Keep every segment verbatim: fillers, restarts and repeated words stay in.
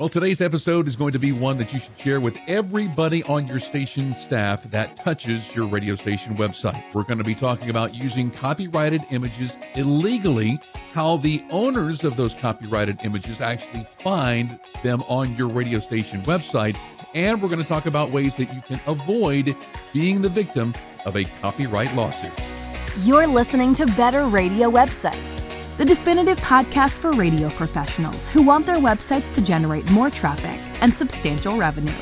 Well, today's episode is going to be one that you should share with everybody on your station staff that touches your radio station website. We're going to be talking about using copyrighted images illegally, how the owners of those copyrighted images actually find them on your radio station website, and we're going to talk about ways that you can avoid being the victim of a copyright lawsuit. You're listening to Better Radio Websites, the definitive podcast for radio professionals who want their websites to generate more traffic and substantial revenue.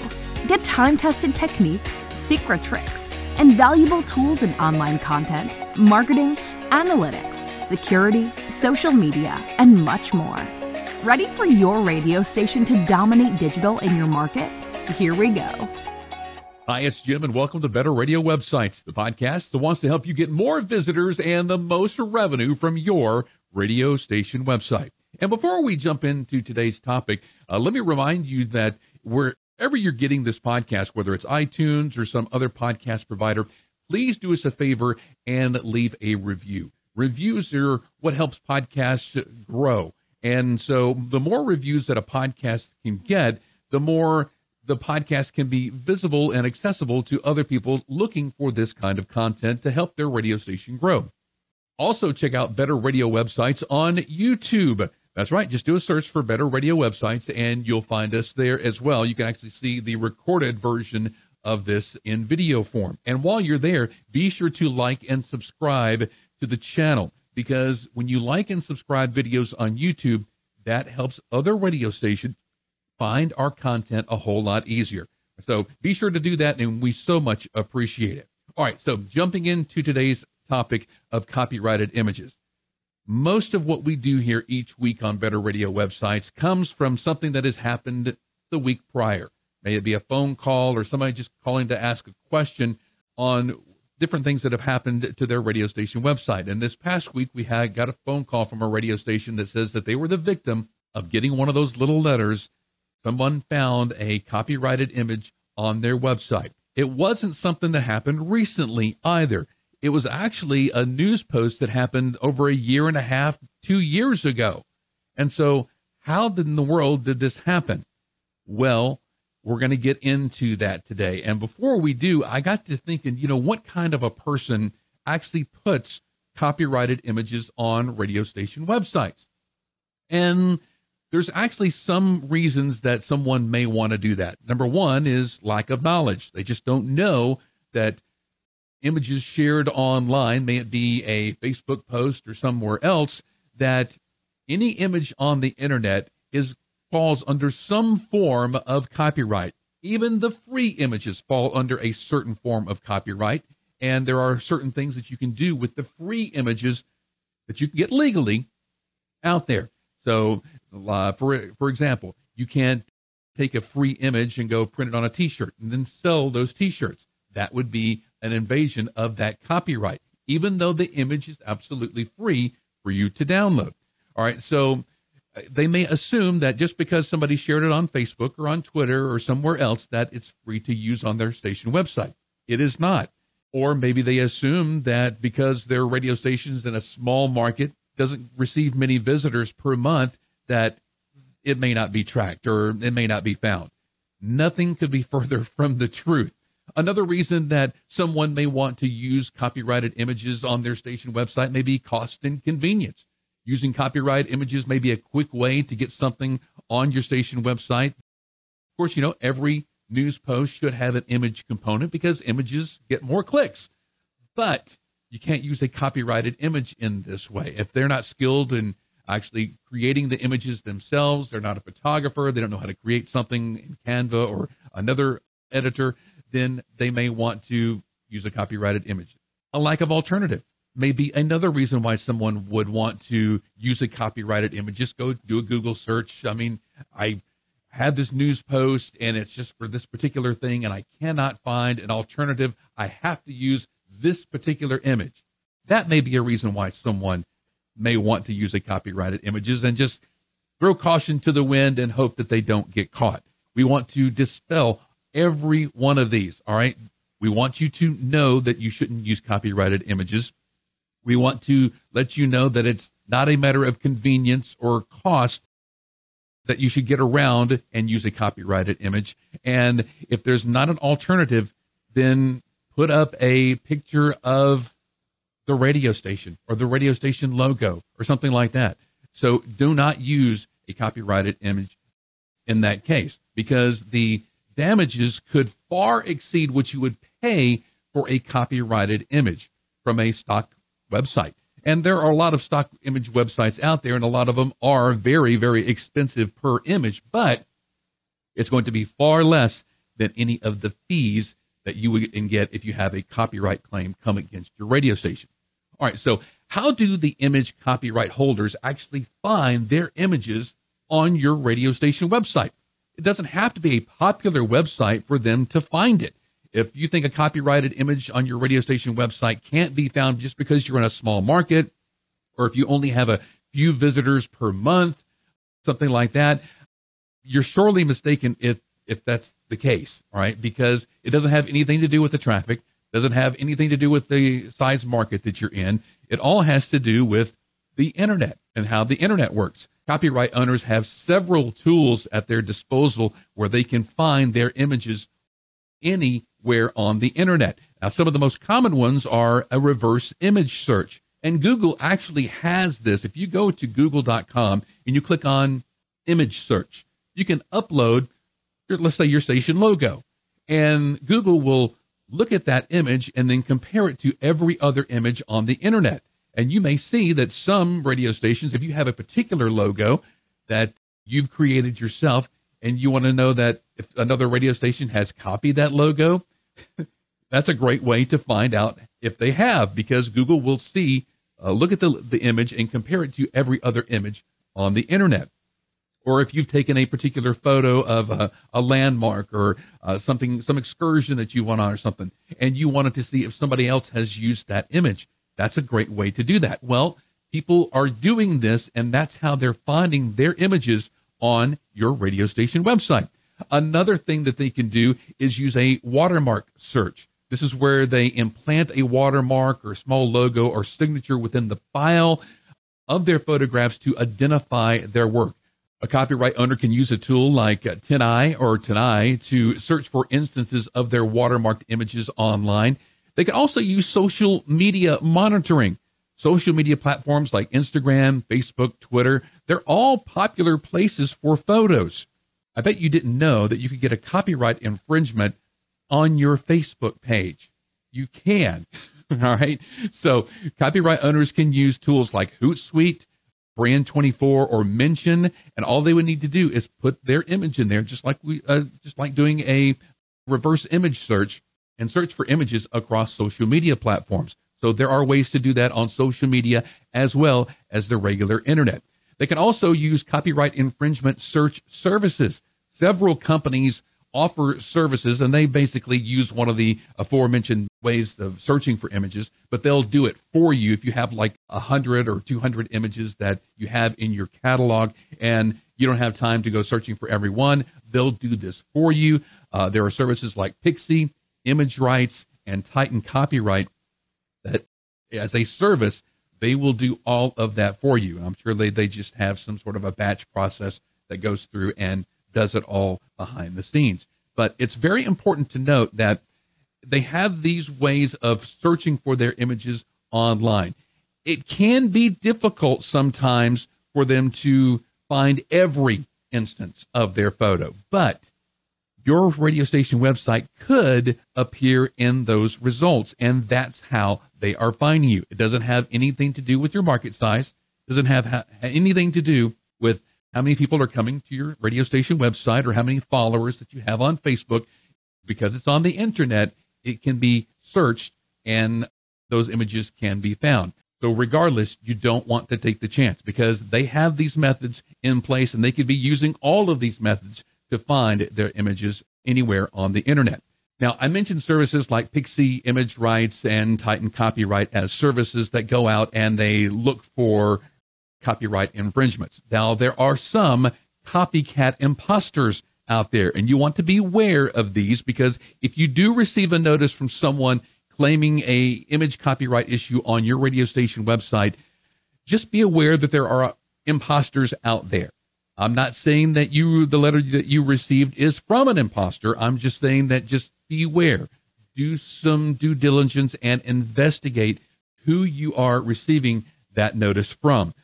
Get time-tested techniques, secret tricks, and valuable tools in online content, marketing, analytics, security, social media, and much more. Ready for your radio station to dominate digital in your market? Here we go. Hi, it's Jim, and welcome to Better Radio Websites, the podcast that wants to help you get more visitors and the most revenue from your radio station website. And before we jump into today's topic, uh, let me remind you that wherever you're getting this podcast, whether it's iTunes or some other podcast provider, please do us a favor and leave a review. Reviews are what helps podcasts grow. And so the more reviews that a podcast can get, the more the podcast can be visible and accessible to other people looking for this kind of content to help their radio station grow. Also, check out Better Radio Websites on YouTube. That's right. Just do a search for Better Radio Websites, and you'll find us there as well. You can actually see the recorded version of this in video form. And while you're there, be sure to like and subscribe to the channel, because when you like and subscribe videos on YouTube, that helps other radio stations find our content a whole lot easier. So be sure to do that, and we so much appreciate it. All right, so jumping into today's topic of copyrighted images. Most of what we do here each week on Better Radio Websites comes from something that has happened the week prior. May it be a phone call or somebody just calling to ask a question on different things that have happened to their radio station website. And this past week, we had got a phone call from a radio station that says that they were the victim of getting one of those little letters. Someone found a copyrighted image on their website. It wasn't something that happened recently either. It was actually a news post that happened over a year and a half, two years ago. And so how in the world did this happen? Well, we're going to get into that today. And before we do, I got to thinking, you know, what kind of a person actually puts copyrighted images on radio station websites? And there's actually some reasons that someone may want to do that. Number one is lack of knowledge. They just don't know that images shared online, may it be a Facebook post or somewhere else, that any image on the internet is falls under some form of copyright. Even the free images fall under a certain form of copyright, and there are certain things that you can do with the free images that you can get legally out there. So, uh, for for example, you can't take a free image and go print it on a T-shirt and then sell those T-shirts. That would be an invasion of that copyright, even though the image is absolutely free for you to download. All right, so they may assume that just because somebody shared it on Facebook or on Twitter or somewhere else, that it's free to use on their station website. It is not. Or maybe they assume that because their radio station's in a small market, doesn't receive many visitors per month, that it may not be tracked or it may not be found. Nothing could be further from the truth. Another reason that someone may want to use copyrighted images on their station website may be cost and convenience. Using copyrighted images may be a quick way to get something on your station website. Of course, you know, every news post should have an image component because images get more clicks. But you can't use a copyrighted image in this way. If they're not skilled in actually creating the images themselves, they're not a photographer, they don't know how to create something in Canva or another editor, then they may want to use a copyrighted image. A lack of alternative may be another reason why someone would want to use a copyrighted image. Just go do a Google search. I mean, I had this news post and it's just for this particular thing and I cannot find an alternative. I have to use this particular image. That may be a reason why someone may want to use a copyrighted images and just throw caution to the wind and hope that they don't get caught. We want to dispel every one of these, all right? We want you to know that you shouldn't use copyrighted images. We want to let you know that it's not a matter of convenience or cost that you should get around and use a copyrighted image. And if there's not an alternative, then put up a picture of the radio station or the radio station logo or something like that. So do not use a copyrighted image in that case, because the damages could far exceed what you would pay for a copyrighted image from a stock website. And there are a lot of stock image websites out there, and a lot of them are very, very expensive per image, but it's going to be far less than any of the fees that you would get if you have a copyright claim come against your radio station. All right, so how do the image copyright holders actually find their images on your radio station website? It doesn't have to be a popular website for them to find it. If you think a copyrighted image on your radio station website can't be found just because you're in a small market, or if you only have a few visitors per month, something like that, you're surely mistaken if if that's the case, all right? Because it doesn't have anything to do with the traffic, doesn't have anything to do with the size market that you're in. It all has to do with the internet and how the internet works. Copyright owners have several tools at their disposal where they can find their images anywhere on the internet. Now, some of the most common ones are a reverse image search. And Google actually has this. If you go to google dot com and you click on image search, you can upload, your, let's say, your station logo. And Google will look at that image and then compare it to every other image on the internet. And you may see that some radio stations, if you have a particular logo that you've created yourself, and you want to know that if another radio station has copied that logo, that's a great way to find out if they have, because Google will see, uh, look at the, the image and compare it to every other image on the internet. Or if you've taken a particular photo of a, a landmark or uh, something, some excursion that you went on or something, and you wanted to see if somebody else has used that image, that's a great way to do that. Well, people are doing this, and that's how they're finding their images on your radio station website. Another thing that they can do is use a watermark search. This is where they implant a watermark or a small logo or signature within the file of their photographs to identify their work. A copyright owner can use a tool like TinEye or TinEye to search for instances of their watermarked images online. They can also use social media monitoring. Social media platforms like Instagram, Facebook, Twitter, they're all popular places for photos. I bet you didn't know that you could get a copyright infringement on your Facebook page. You can, all right? So copyright owners can use tools like Hootsuite, Brand twenty-four, or Mention, and all they would need to do is put their image in there, just like we, uh, just like doing a reverse image search and search for images across social media platforms. So there are ways to do that on social media as well as the regular internet. They can also use copyright infringement search services. Several companies offer services, and they basically use one of the aforementioned ways of searching for images, but they'll do it for you if you have like one hundred or two hundred images that you have in your catalog and you don't have time to go searching for every one. They'll do this for you. Uh, there are services like Pixsy, Image Rights, and Titan Copyright. That as a service, they will do all of that for you. I'm sure they, they just have some sort of a batch process that goes through and does it all behind the scenes. But it's very important to note that they have these ways of searching for their images online. It can be difficult sometimes for them to find every instance of their photo, but your radio station website could appear in those results, and that's how they are finding you. It doesn't have anything to do with your market size. It doesn't have ha- anything to do with how many people are coming to your radio station website or how many followers that you have on Facebook. Because it's on the internet, it can be searched, and those images can be found. So regardless, you don't want to take the chance because they have these methods in place, and they could be using all of these methods to find their images anywhere on the internet. Now, I mentioned services like Pixsy, Image Rights, and Titan Copyright as services that go out and they look for copyright infringements. Now, there are some copycat imposters out there, and you want to be aware of these because if you do receive a notice from someone claiming a image copyright issue on your radio station website, just be aware that there are imposters out there. I'm not saying that you, the letter that you received is from an imposter. I'm just saying that just beware. Do some due diligence and investigate who you are receiving that notice from.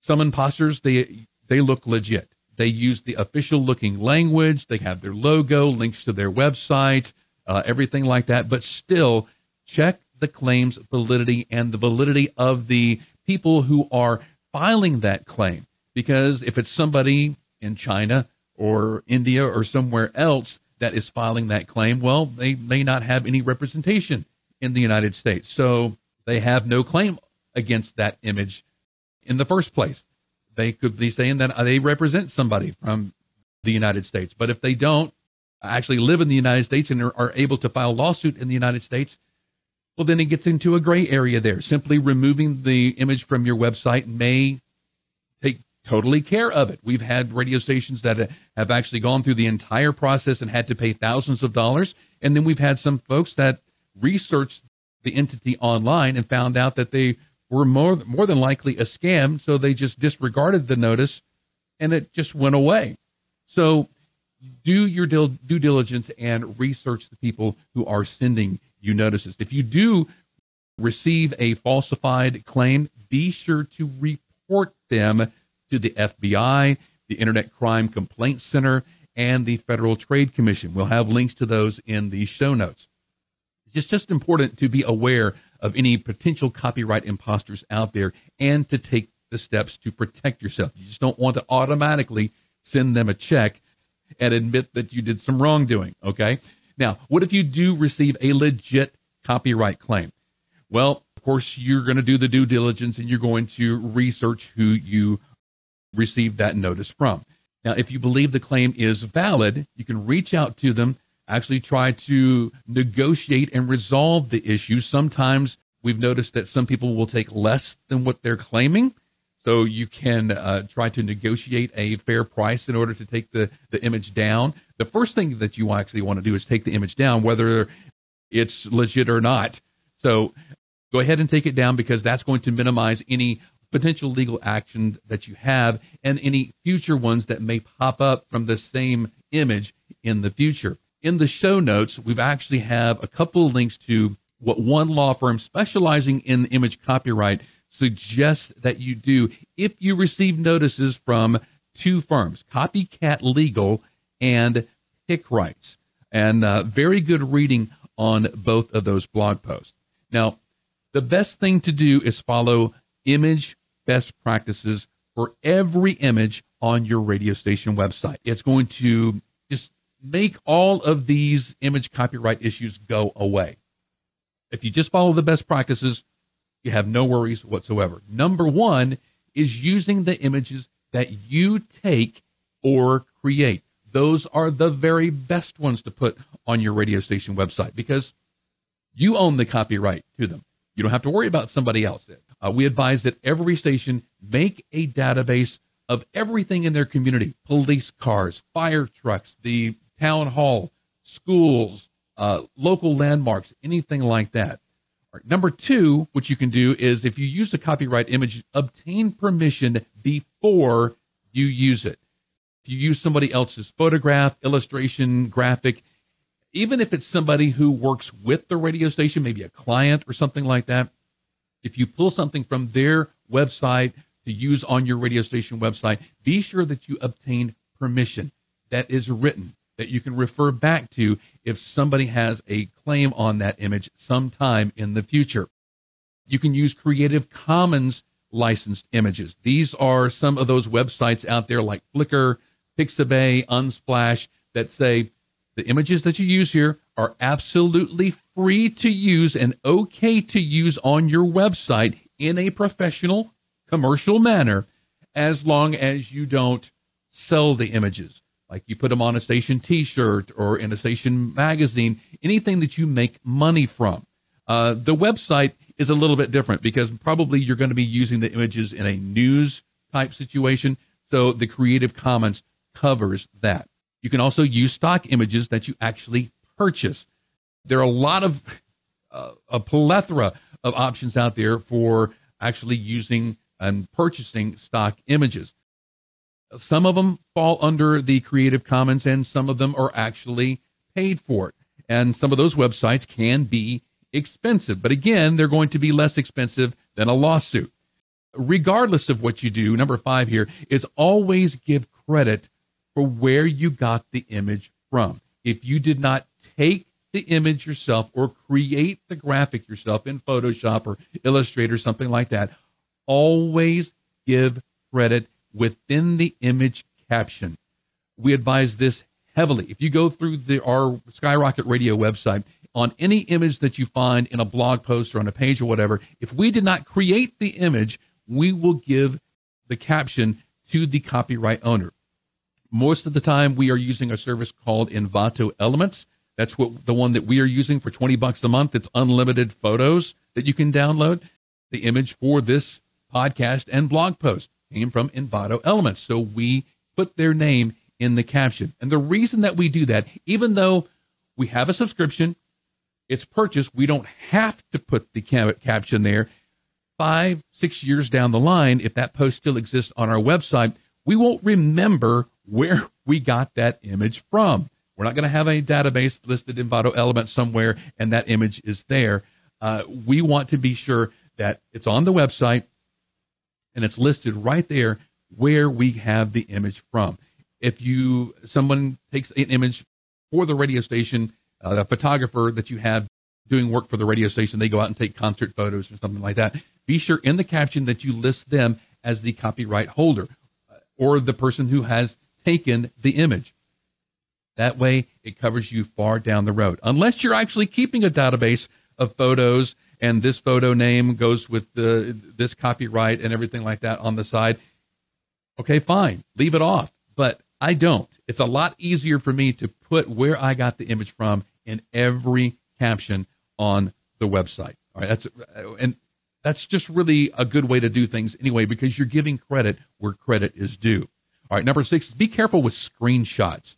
Some imposters, they they look legit. They use the official looking language. They have their logo, links to their website, uh, everything like that. But still, check the claim's validity and the validity of the people who are filing that claim. Because if it's somebody in China or India or somewhere else that is filing that claim, well, they may not have any representation in the United States. So they have no claim against that image in the first place. They could be saying that they represent somebody from the United States. But if they don't actually live in the United States and are able to file a lawsuit in the United States, well, then it gets into a gray area there. Simply removing the image from your website may take totally care of it. We've had radio stations that have actually gone through the entire process and had to pay thousands of dollars. And then we've had some folks that researched the entity online and found out that they were more, more than likely a scam, so they just disregarded the notice, and it just went away. So do your dil- due diligence and research the people who are sending you notices. If you do receive a falsified claim, be sure to report them to the F B I, the Internet Crime Complaint Center, and the Federal Trade Commission. We'll have links to those in the show notes. It's just important to be aware of any potential copyright imposters out there and to take the steps to protect yourself. You just don't want to automatically send them a check and admit that you did some wrongdoing, okay? Now, what if you do receive a legit copyright claim? Well, of course, you're going to do the due diligence and you're going to research who you received that notice from. Now, if you believe the claim is valid, you can reach out to them, actually try to negotiate and resolve the issue. Sometimes we've noticed that some people will take less than what they're claiming. So you can uh, try to negotiate a fair price in order to take the, the image down. The first thing that you actually want to do is take the image down, whether it's legit or not. So go ahead and take it down, because that's going to minimize any potential legal action that you have and any future ones that may pop up from the same image in the future. In the show notes, we've actually have a couple of links to what one law firm specializing in image copyright suggests that you do if you receive notices from two firms, Copycat Legal and Pick Rights. And uh, very good reading on both of those blog posts. Now, the best thing to do is follow image best practices for every image on your radio station website. It's going to just make all of these image copyright issues go away. If you just follow the best practices, you have no worries whatsoever. Number one is using the images that you take or create. Those are the very best ones to put on your radio station website because you own the copyright to them. You don't have to worry about somebody else. Uh, we advise that every station make a database of everything in their community: police cars, fire trucks, the town hall, schools, uh, local landmarks, anything like that. All right, number two, what you can do is if you use a copyright image, obtain permission before you use it. If you use somebody else's photograph, illustration, graphic, even if it's somebody who works with the radio station, maybe a client or something like that, if you pull something from their website to use on your radio station website, be sure that you obtain permission that is written, that you can refer back to if somebody has a claim on that image sometime in the future. You can use Creative Commons licensed images. These are some of those websites out there like Flickr, Pixabay, Unsplash that say the images that you use here are absolutely free to use and okay to use on your website in a professional, commercial manner, as long as you don't sell the images. Like you put them on a station t-shirt or in a station magazine, anything that you make money from. Uh, the website is a little bit different because probably you're going to be using the images in a news type situation. So the Creative Commons covers that. You can also use stock images that you actually purchase. There are a lot of, uh, a plethora of options out there for actually using and purchasing stock images. Some of them fall under the Creative Commons, and some of them are actually paid for it. And some of those websites can be expensive. But again, they're going to be less expensive than a lawsuit. Regardless of what you do, number five here is always give credit for where you got the image from. If you did not take the image yourself or create the graphic yourself in Photoshop or Illustrator, something like that, always give credit within the image caption. We advise this heavily. If you go through the, our Skyrocket Radio website, on any image that you find in a blog post or on a page or whatever, if we did not create the image, we will give the caption to the copyright owner. Most of the time, we are using a service called Envato Elements. That's what the one that we are using for twenty bucks a month. It's unlimited photos that you can download. The image for this podcast and blog post came from Envato Elements, so we put their name in the caption. And the reason that we do that, even though we have a subscription, it's purchased, we don't have to put the caption there. Five, six years down the line, if that post still exists on our website, we won't remember where we got that image from. We're not going to have a database listed in Envato Elements somewhere, and that image is there. Uh, we want to be sure that it's on the website, and it's listed right there where we have the image from. If you someone takes an image for the radio station, Uh, a photographer that you have doing work for the radio station, they go out and take concert photos or something like that, be sure in the caption that you list them as the copyright holder or the person who has taken the image. That way, it covers you far down the road. Unless you're actually keeping a database of photos and this photo name goes with the, this copyright and everything like that on the side, okay, fine, leave it off. But I don't. It's a lot easier for me to put where I got the image from in every caption on the website. All right, that's and that's just really a good way to do things anyway, because you're giving credit where credit is due. All right, number six, be careful with screenshots.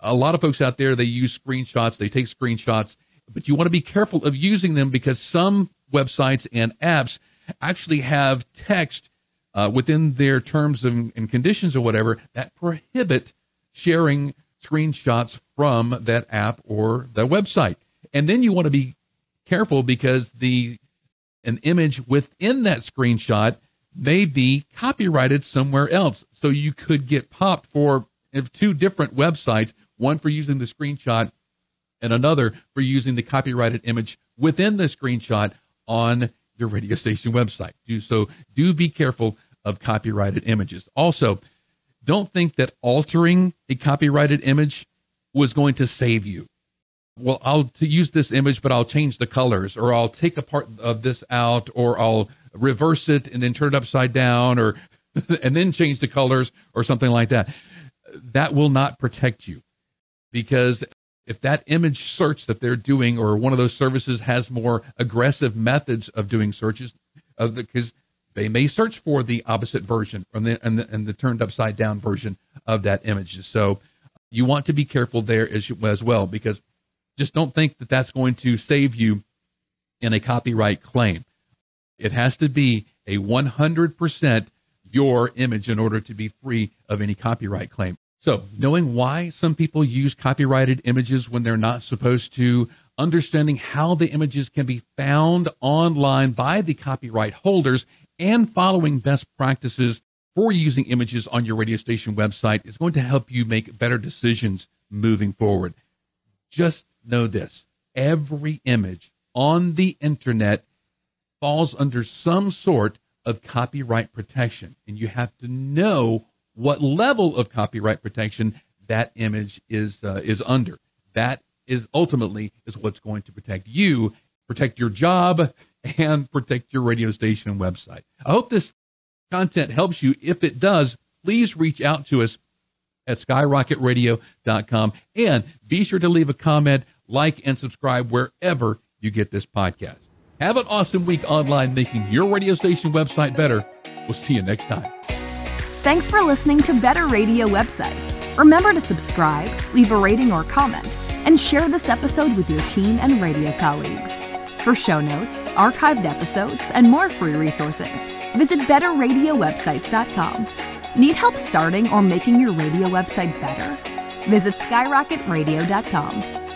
A lot of folks out there, they use screenshots, they take screenshots, but you want to be careful of using them because some websites and apps actually have text uh, within their terms and, and conditions or whatever that prohibit sharing screenshots from that app or the website. And then you want to be careful because the an image within that screenshot may be copyrighted somewhere else. So you could get popped for two different websites, one for using the screenshot and another for using the copyrighted image within the screenshot on your radio station website. Do so do be careful of copyrighted images. Also, don't think that altering a copyrighted image was going to save you. Well, I'll to use this image, but I'll change the colors, or I'll take a part of this out, or I'll reverse it and then turn it upside down, or and then change the colors or something like that. That will not protect you, because if that image search that they're doing or one of those services has more aggressive methods of doing searches, of because they may search for the opposite version and the, and the, and the turned upside down version of that image. So you want to be careful there as, as well, because just don't think that that's going to save you in a copyright claim. It has to be a one hundred percent your image in order to be free of any copyright claim. So knowing why some people use copyrighted images when they're not supposed to, understanding how the images can be found online by the copyright holders, and following best practices for using images on your radio station website is going to help you make better decisions moving forward. Just know this, every image on the internet falls under some sort of copyright protection, and you have to know what level of copyright protection that image is uh, is under. That is ultimately is what's going to protect you, protect your job, and protect your radio station and website. I hope this content helps you. If it does, please reach out to us at skyrocket radio dot com. And be sure to leave a comment, like, and subscribe wherever you get this podcast. Have an awesome week online making your radio station website better. We'll see you next time. Thanks for listening to Better Radio Websites. Remember to subscribe, leave a rating or comment, and share this episode with your team and radio colleagues. For show notes, archived episodes, and more free resources, visit better radio websites dot com. Need help starting or making your radio website better? Visit skyrocket radio dot com.